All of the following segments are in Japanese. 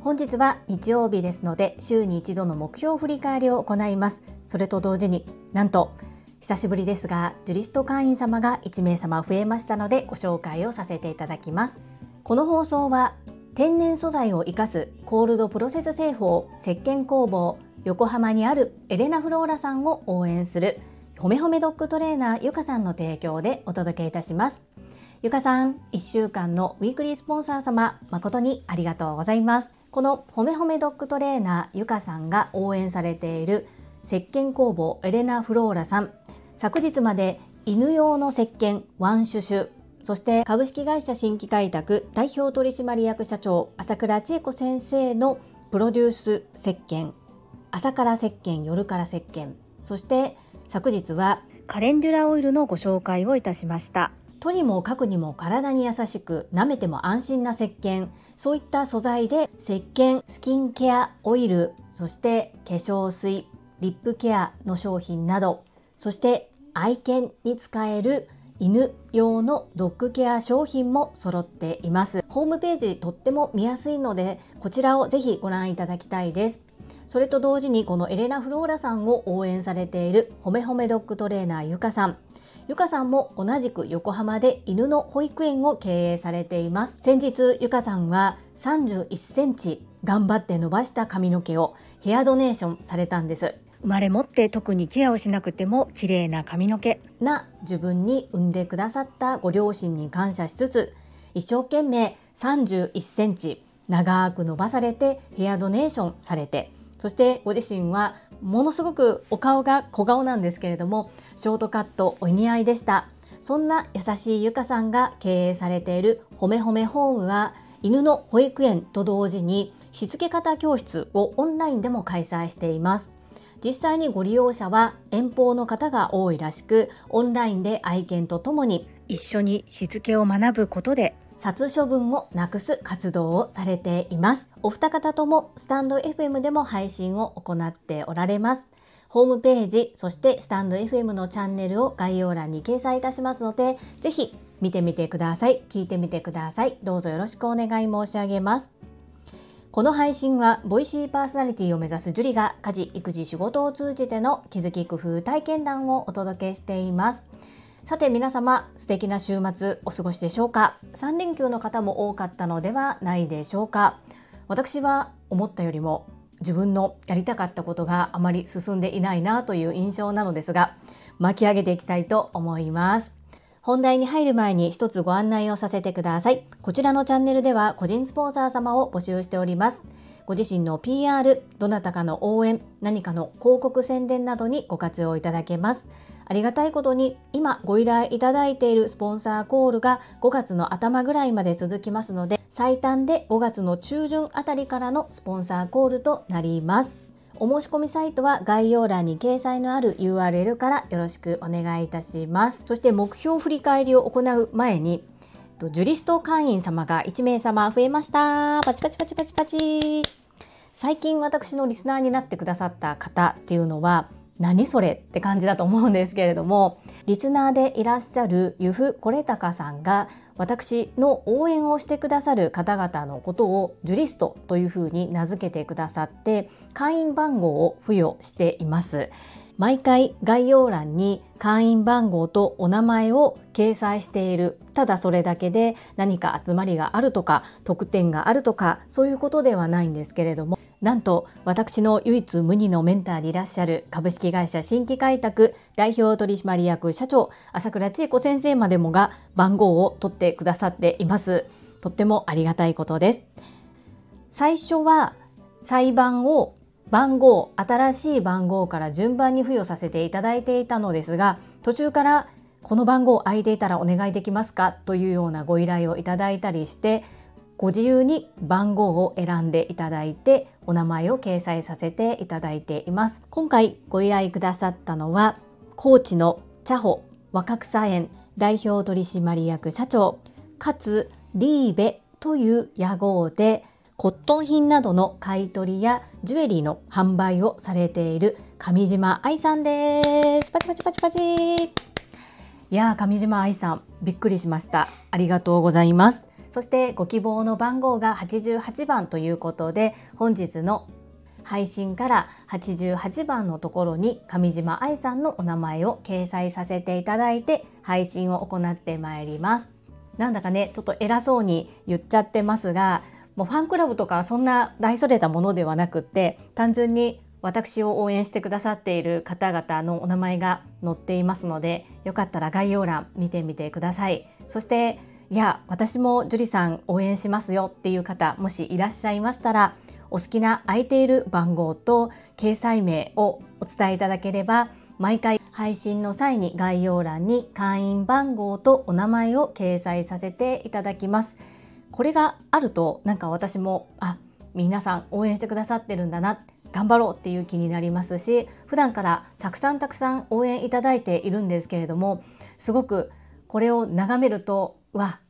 本日は日曜日ですので、週に一度の目標振り返りを行います。それと同時に、なんと久しぶりですがジュリスト会員様が1名様増えましたので、ご紹介をさせていただきます。この放送は天然素材を生かすコールドプロセス製法石鹸工房横浜にあるエレナフローラさんを応援するほめほめドッグトレーナーゆかさんの提供でお届けいたします。ゆかさん、1週間のウィークリースポンサー様、誠にありがとうございます。このほめほめドッグトレーナーゆかさんが応援されている石鹸工房エレナフローラさん、昨日まで犬用の石鹸ワンシュシュ、そして株式会社新規開拓代表取締役社長朝倉千恵子先生のプロデュース石鹸、朝から石鹸、夜から石鹸、そして昨日はカレンデュラオイルのご紹介をいたしました。とにもかくにも体に優しく舐めても安心な石鹸、そういった素材で石鹸、スキンケア、オイル、そして化粧水、リップケアの商品など、そして愛犬に使える犬用のドッグケア商品も揃っています。ホームページとっても見やすいので、こちらをぜひご覧いただきたいです。それと同時に、このエレナフローラさんを応援されているほめほめドッグトレーナーゆかさん、ゆかさんも同じく横浜で犬の保育園を経営されています。先日ゆかさんは31センチ頑張って伸ばした髪の毛をヘアドネーションされたんです。生まれ持って特にケアをしなくても綺麗な髪の毛な自分に産んでくださったご両親に感謝しつつ、一生懸命31センチ長く伸ばされてヘアドネーションされて、そしてご自身はものすごくお顔が小顔なんですけれども、ショートカットお似合いでした。そんな優しいゆかさんが経営されているほめほめホームは、犬の保育園と同時にしつけ方教室をオンラインでも開催しています。実際にご利用者は遠方の方が多いらしく、オンラインで愛犬とともに一緒にしつけを学ぶことで殺処分をなくす活動をされています。お二方ともスタンド FM でも配信を行っておられます。ホームページ、そしてスタンド FM のチャンネルを概要欄に掲載いたしますので、ぜひ見てみてください。聞いてみてください。どうぞよろしくお願い申し上げます。この配信はボイシーパーソナリティを目指すジュリが家事・育児・仕事を通じての気づき・工夫・体験談をお届けしています。さて皆様、素敵な週末お過ごしでしょうか。3連休の方も多かったのではないでしょうか。私は思ったよりも自分のやりたかったことがあまり進んでいないなという印象なのですが、巻き上げていきたいと思います。本題に入る前に一つご案内をさせてください。こちらのチャンネルでは個人スポンサー様を募集しております。ご自身の PR、 どなたかの応援、何かの広告宣伝などにご活用いただけます。ありがたいことに、今ご依頼いただいているスポンサーコールが5月の頭ぐらいまで続きますので、最短で5月の中旬あたりからのスポンサーコールとなります。お申し込みサイトは概要欄に掲載のある URL からよろしくお願いいたします。そして目標振り返りを行う前に、ジュリスト会員様が1名様増えました。パチパチパチパチパチ。最近私のリスナーになってくださった方っていうのは、何それって感じだと思うんですけれども、リスナーでいらっしゃるゆふこれたかさんが、私の応援をしてくださる方々のことをジュリストというふうに名付けてくださって、会員番号を付与しています。毎回概要欄に会員番号とお名前を掲載している。ただそれだけで何か集まりがあるとか特典があるとか、そういうことではないんですけれども、なんと私の唯一無二のメンターでいらっしゃる株式会社新規開拓代表取締役社長朝倉千恵子先生までもが番号を取ってくださっています。とってもありがたいことです。最初は裁判を番号、新しい番号から順番に付与させていただいていたのですが、途中からこの番号空いていたらお願いできますかというようなご依頼をいただいたりして、ご自由に番号を選んでいただいて、お名前を掲載させていただいています。今回ご依頼くださったのは、高知の茶穂若草園代表取締役社長、かつリーベという屋号で、コットン品などの買い取りやジュエリーの販売をされている上島愛さんです。パチパチパチパチ。いや上島愛さんびっくりしました。ありがとうございます。そしてご希望の番号が88番ということで、本日の配信から88番のところに上島愛さんのお名前を掲載させていただいて配信を行ってまいります。なんだかねちょっと偉そうに言っちゃってますが、もうファンクラブとかそんな大それたものではなくって、単純に私を応援してくださっている方々のお名前が載っていますので、よかったら概要欄見てみてください。そしていや私も樹里さん応援しますよっていう方もしいらっしゃいましたら、お好きな空いている番号と掲載名をお伝えいただければ、毎回配信の際に概要欄に会員番号とお名前を掲載させていただきます。これがあるとなんか私も皆さん応援してくださってるんだな、頑張ろうっていう気になりますし、普段からたくさん応援いただいているんですけれども、すごくこれを眺めると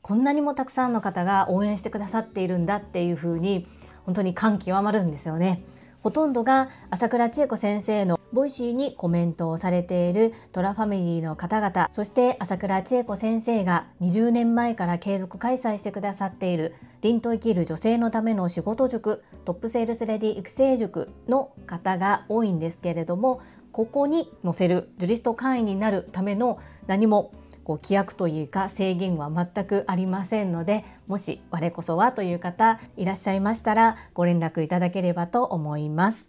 こんなにもたくさんの方が応援してくださっているんだっていう風に本当に感極まるんですよね。ほとんどが朝倉千恵子先生のボイシーにコメントをされているトラファミリーの方々、そして朝倉千恵子先生が20年前から継続開催してくださっている凛と生きる女性のための仕事塾、トップセールスレディ育成塾の方が多いんですけれども、ここに載せるジュリスト会員になるための何も規約というか制限は全くありませんので、もし我こそはという方いらっしゃいましたらご連絡いただければと思います。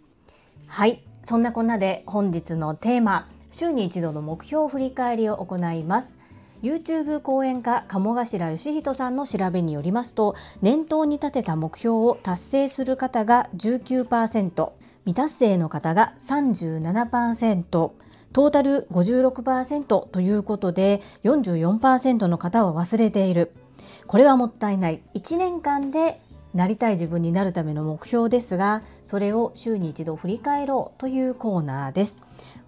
はい、そんなこんなで本日のテーマ、週に一度の目標振り返りを行います。 YouTube 講演家鴨頭義人さんの調べによりますと、念頭に立てた目標を達成する方が 19%、 未達成の方が 37%、トータル 56% ということで 44% の方は忘れている。これはもったいない。1年間でなりたい自分になるための目標ですが、それを週に一度振り返ろうというコーナーです。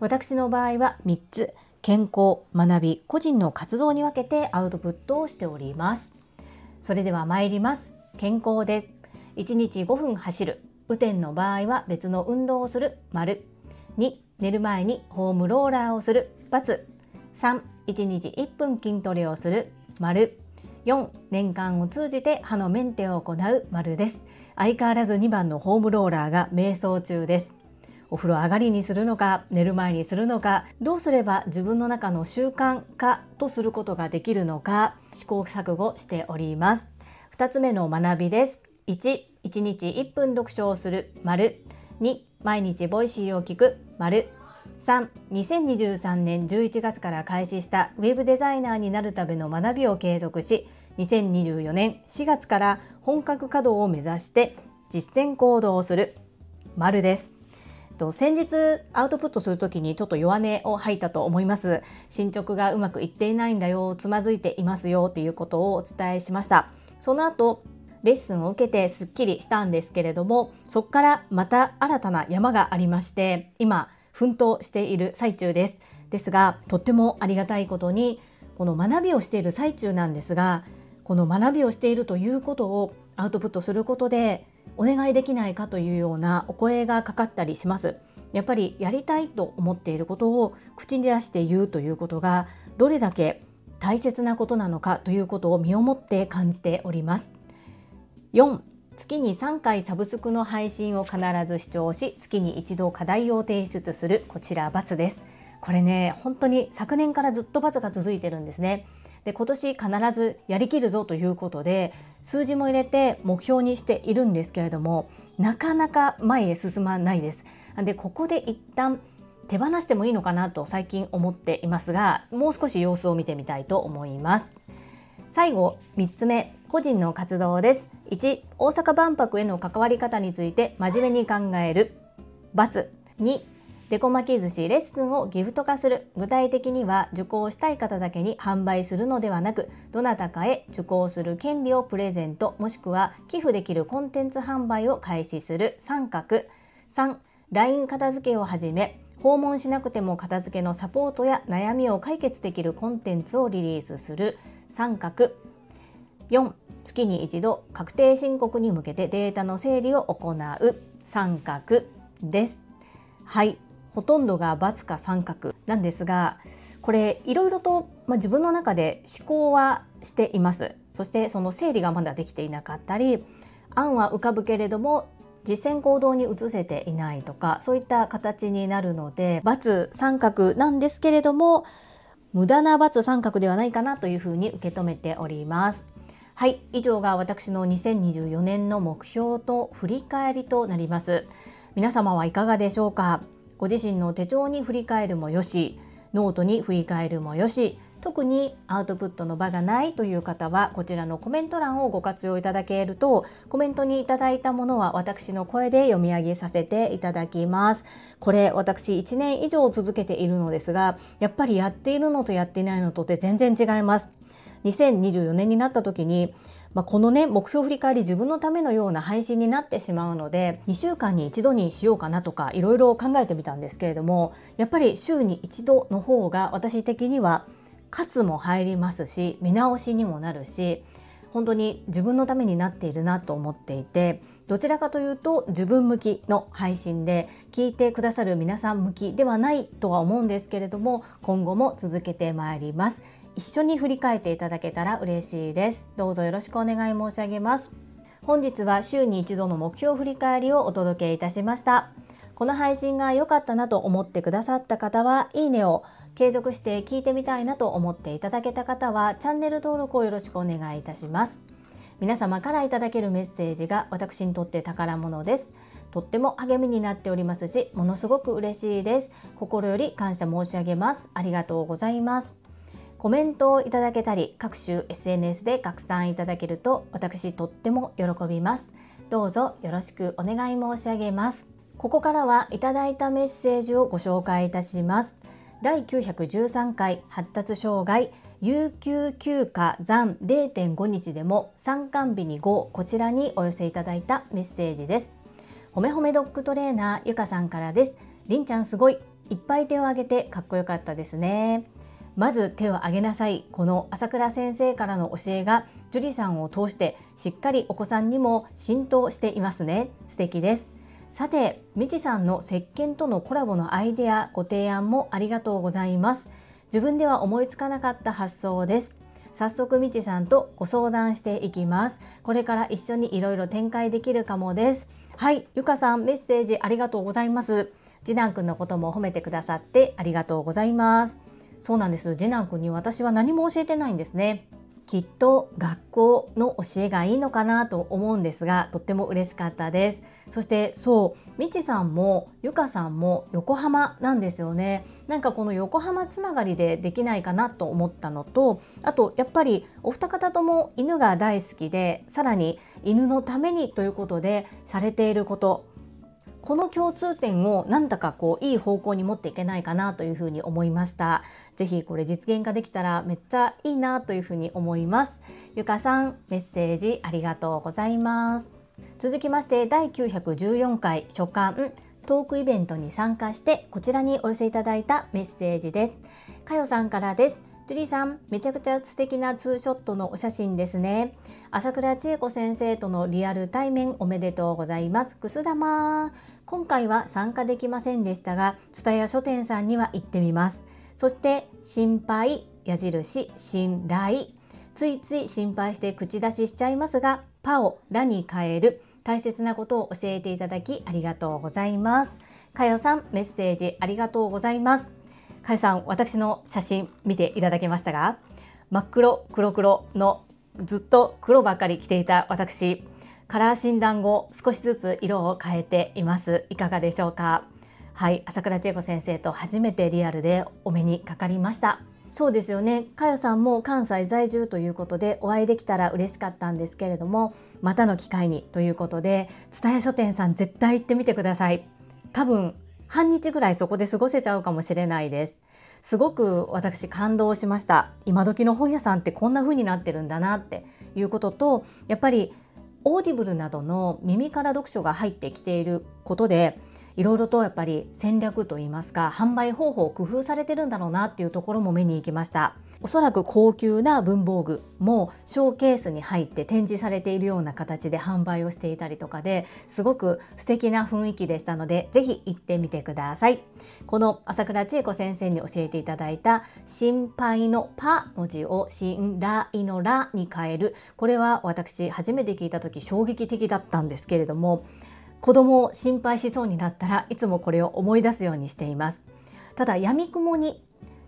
私の場合は3つ、健康、学び、個人の活動に分けてアウトプットをしております。それでは参ります。健康です。1日5分走る、雨天の場合は別の運動をする、丸。2、寝る前にホームローラーをする、×。3、1日1分筋トレをする、丸。4、年間を通じて歯のメンテを行う、丸です。相変わらず2番のホームローラーが迷走中です。お風呂上がりにするのか、寝る前にするのか、どうすれば自分の中の習慣化とすることができるのか、試行錯誤しております。2つ目の学びです。1、1日1分読書をする、丸。2、毎日ボイシーを聞く、丸。3、2023年11月から開始したウェブデザイナーになるための学びを継続し、2024年4月から本格稼働を目指して実践行動をする、丸です。先日アウトプットするときにちょっと弱音を吐いたと思います。進捗がうまくいっていないんだよ、つまずいていますよということをお伝えしました。その後レッスンを受けてすっきりしたんですけれども、そこからまた新たな山がありまして、今奮闘している最中です。ですがとってもありがたいことに、この学びをしている最中なんですが、この学びをしているということをアウトプットすることでお願いできないかというようなお声がかかったりします。やっぱりやりたいと思っていることを口に出して言うということがどれだけ大切なことなのかということを身をもって感じております。4、月に3回サブスクの配信を必ず視聴し、月に1度課題を提出する、こちら×です。これね本当に昨年からずっと×が続いてるんですね。で、今年必ずやりきるぞということで数字も入れて目標にしているんですけれども、なかなか前へ進まないです。で、ここで一旦手放してもいいのかなと最近思っていますが、もう少し様子を見てみたいと思います。最後3つ目、個人の活動です。1、大阪万博への関わり方について真面目に考える、×。 2、デコ巻き寿司レッスンをギフト化する。具体的には受講したい方だけに販売するのではなく、どなたかへ受講する権利をプレゼント、もしくは寄付できるコンテンツ販売を開始する、△。 3、LINE 片付けをはじめ、訪問しなくても片付けのサポートや悩みを解決できるコンテンツをリリースする、△。4、月に一度確定申告に向けてデータの整理を行う、△です。はい、ほとんどが×か△なんですが、これいろいろと、自分の中で思考はしています。そしてその整理がまだできていなかったり、案は浮かぶけれども実践行動に移せていないとか、そういった形になるので×三角なんですけれども、無駄な×三角ではないかなというふうに受け止めております。はい、以上が私の2024年の目標と振り返りとなります。皆様はいかがでしょうか。ご自身の手帳に振り返るもよし、ノートに振り返るもよし、特にアウトプットの場がないという方はこちらのコメント欄をご活用いただけると、コメントにいただいたものは私の声で読み上げさせていただきます。これ私1年以上続けているのですが、やっぱりやっているのとやっていないのとって全然違います。2024年になった時に、このね目標振り返り自分のためのような配信になってしまうので、2週間に一度にしようかなとかいろいろ考えてみたんですけれども、やっぱり週に一度の方が私的には活も入りますし、見直しにもなるし、本当に自分のためになっているなと思っていて、どちらかというと自分向きの配信で、聞いてくださる皆さん向きではないとは思うんですけれども、今後も続けてまいります。一緒に振り返っていただけたら嬉しいです。どうぞよろしくお願い申し上げます。本日は週に一度の目標振り返りをお届けいたしました。この配信が良かったなと思ってくださった方はいいねを、継続して聞いてみたいなと思っていただけた方はチャンネル登録をよろしくお願いいたします。皆様からいただけるメッセージが私にとって宝物です。とっても励みになっておりますし、ものすごく嬉しいです。心より感謝申し上げます。ありがとうございます。コメントをいただけたり、各種 SNS で拡散いただけると私とっても喜びます。どうぞよろしくお願い申し上げます。ここからはいただいたメッセージをご紹介いたします。第913回発達障害有給休暇残 0.5 日でも参観日に5、こちらにお寄せいただいたメッセージです。ほめほめドッグトレーナーゆかさんからです。りんちゃんすごい、いっぱい手を挙げてかっこよかったですね。まず手を挙げなさい、この朝倉先生からの教えが樹里さんを通してしっかりお子さんにも浸透していますね。素敵です。さて、みちさんの石鹸とのコラボのアイデアご提案もありがとうございます。自分では思いつかなかった発想です。早速みちさんとご相談していきます。これから一緒にいろいろ展開できるかもです。はい、ゆかさんメッセージありがとうございます。次男くんのことも褒めてくださってありがとうございます。そうなんです、次男くんに私は何も教えてないんですね。きっと学校の教えがいいのかなと思うんですが、とっても嬉しかったです。そしてそう、みちさんもゆかさんも横浜なんですよね。なんかこの横浜つながりでできないかなと思ったのと、あとやっぱりお二方とも犬が大好きで、さらに犬のためにということでされていること、この共通点をなんだかいい方向に持っていけないかなというふうに思いました。ぜひこれ実現ができたらめっちゃいいなというふうに思います。ゆかさんメッセージありがとうございます。続きまして第914回書簡トークイベントに参加して、こちらにお寄せいただいたメッセージです。かよさんからです。ジュリーさん、めちゃくちゃ素敵なツーショットのお写真ですね。朝倉千恵子先生とのリアル対面おめでとうございます。くす玉、今回は参加できませんでしたが、蔦屋書店さんには行ってみます。そして心配、矢印、信頼、ついつい心配して口出ししちゃいますが、パをラに変える大切なことを教えていただきありがとうございます。かよさんメッセージありがとうございます。かよさん、私の写真見ていただけましたが、真っ黒黒黒のずっと黒ばっかり着ていた私、カラー診断後少しずつ色を変えています。いかがでしょうか。はい、朝倉千恵子先生と初めてリアルでお目にかかりました。そうですよね、かよさんも関西在住ということでお会いできたら嬉しかったんですけれども、またの機会にということで蔦屋書店さん絶対行ってみてください。多分半日ぐらいそこで過ごせちゃうかもしれないです。すごく私感動しました。今時の本屋さんってこんな風になってるんだなっていうことと、やっぱりオーディブルなどの耳から読書が入ってきていることで、いろいろとやっぱり戦略といいますか、販売方法を工夫されてるんだろうなっていうところも目に行きました。おそらく高級な文房具もショーケースに入って展示されているような形で販売をしていたりとかで、すごく素敵な雰囲気でしたので、ぜひ行ってみてください。この朝倉千恵子先生に教えていただいた心配のパの字を信頼のらに変える、これは私初めて聞いた時衝撃的だったんですけれども、子供を心配しそうになったらいつもこれを思い出すようにしています。ただ闇雲に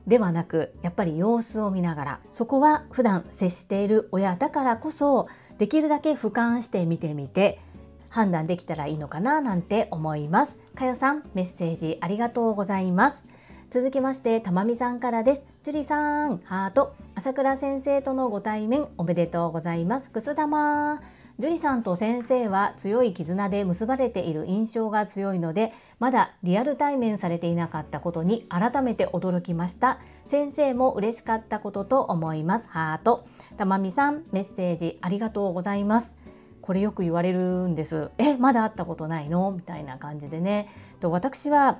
ではなく、やっぱり様子を見ながら、そこは普段接している親だからこそできるだけ俯瞰して見てみて判断できたらいいのかななんて思います。かよさん、メッセージありがとうございます。続きましてたまみさんからです。ジュリさん、ハート。朝倉先生とのご対面おめでとうございます。くす玉。ジュリさんと先生は強い絆で結ばれている印象が強いので、まだリアル対面されていなかったことに改めて驚きました。先生も嬉しかったことと思います。ハート。たまみさん、メッセージありがとうございます。これよく言われるんです。まだ会ったことないのみたいな感じでね。と、私は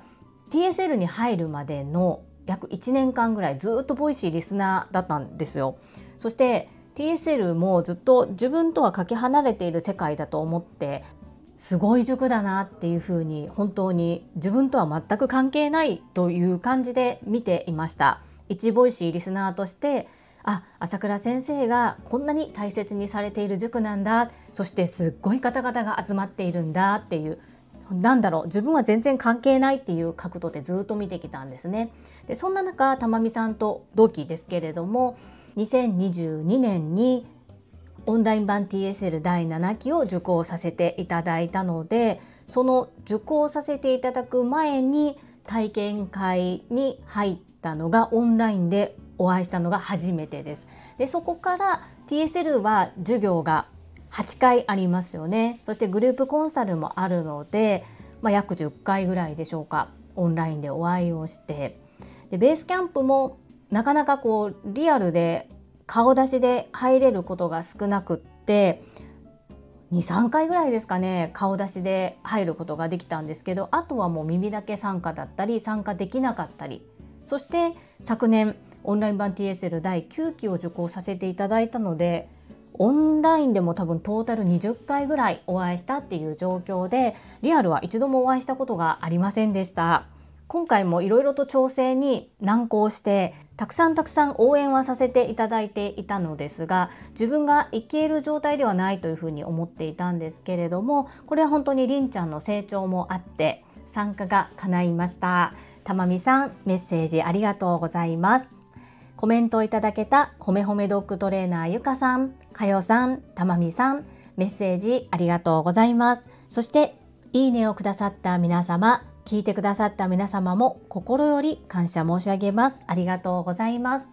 TSL に入るまでの約1年間ぐらいずっとボイシーリスナーだったんですよ。そして TSL もずっと自分とはかけ離れている世界だと思って、すごい塾だなっていうふうに、本当に自分とは全く関係ないという感じで見ていました。一ボイシーリスナーとして、朝倉先生がこんなに大切にされている塾なんだ、そしてすっごい方々が集まっているんだっていう、なんだろう、自分は全然関係ないっていう角度でずっと見てきたんですね。で、そんな中、たまみさんと同期ですけれども、2022年にオンライン版 TSL 第7期を受講させていただいたので、その受講させていただく前に体験会に入ったのが、オンラインでお会いしたのが初めてです。で、そこから TSL は授業が8回ありますよね。そしてグループコンサルもあるので、約10回ぐらいでしょうか、オンラインでお会いをして、でベースキャンプもなかなかこうリアルで顔出しで入れることが少なくって、 2,3 回ぐらいですかね、顔出しで入ることができたんですけど、あとはもう耳だけ参加だったり参加できなかったり、そして昨年オンライン版 TSL 第9期を受講させていただいたので、オンラインでも多分トータル20回ぐらいお会いしたっていう状況で、リアルは一度もお会いしたことがありませんでした。今回もいろいろと調整に難航して、たくさん応援はさせていただいていたのですが、自分がいける状態ではないというふうに思っていたんですけれども、これは本当にりんちゃんの成長もあって参加が叶いました。たまみさん、メッセージありがとうございます。コメントをいただけたほめほめドッグトレーナーゆかさん、かよさん、たまみさん、メッセージありがとうございます。そしていいねをくださった皆様、聞いてくださった皆様も心より感謝申し上げます。ありがとうございます。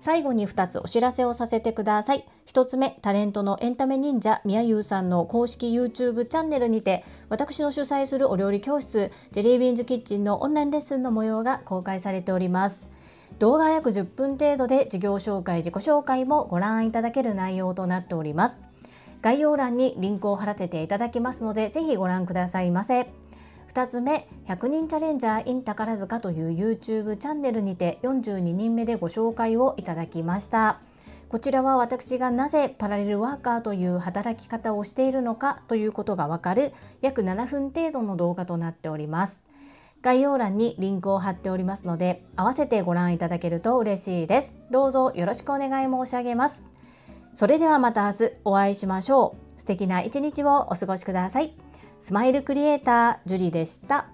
最後に2つお知らせをさせてください。1つ目、タレントのエンタメ忍者みやゆうさんの公式 YouTube チャンネルにて、私の主催するお料理教室ジェリービーンズキッチンのオンラインレッスンの模様が公開されております。動画約10分程度で事業紹介、自己紹介もご覧いただける内容となっております。概要欄にリンクを貼らせていただきますので、ぜひご覧くださいませ。2つ目、100人チャレンジャー in 宝塚という YouTube チャンネルにて42人目でご紹介をいただきました。こちらは私がなぜパラレルワーカーという働き方をしているのかということがわかる約7分程度の動画となっております。概要欄にリンクを貼っておりますので、合わせてご覧いただけると嬉しいです。どうぞよろしくお願い申し上げます。それではまた明日お会いしましょう。素敵な一日をお過ごしください。スマイルクリエイタージュリでした。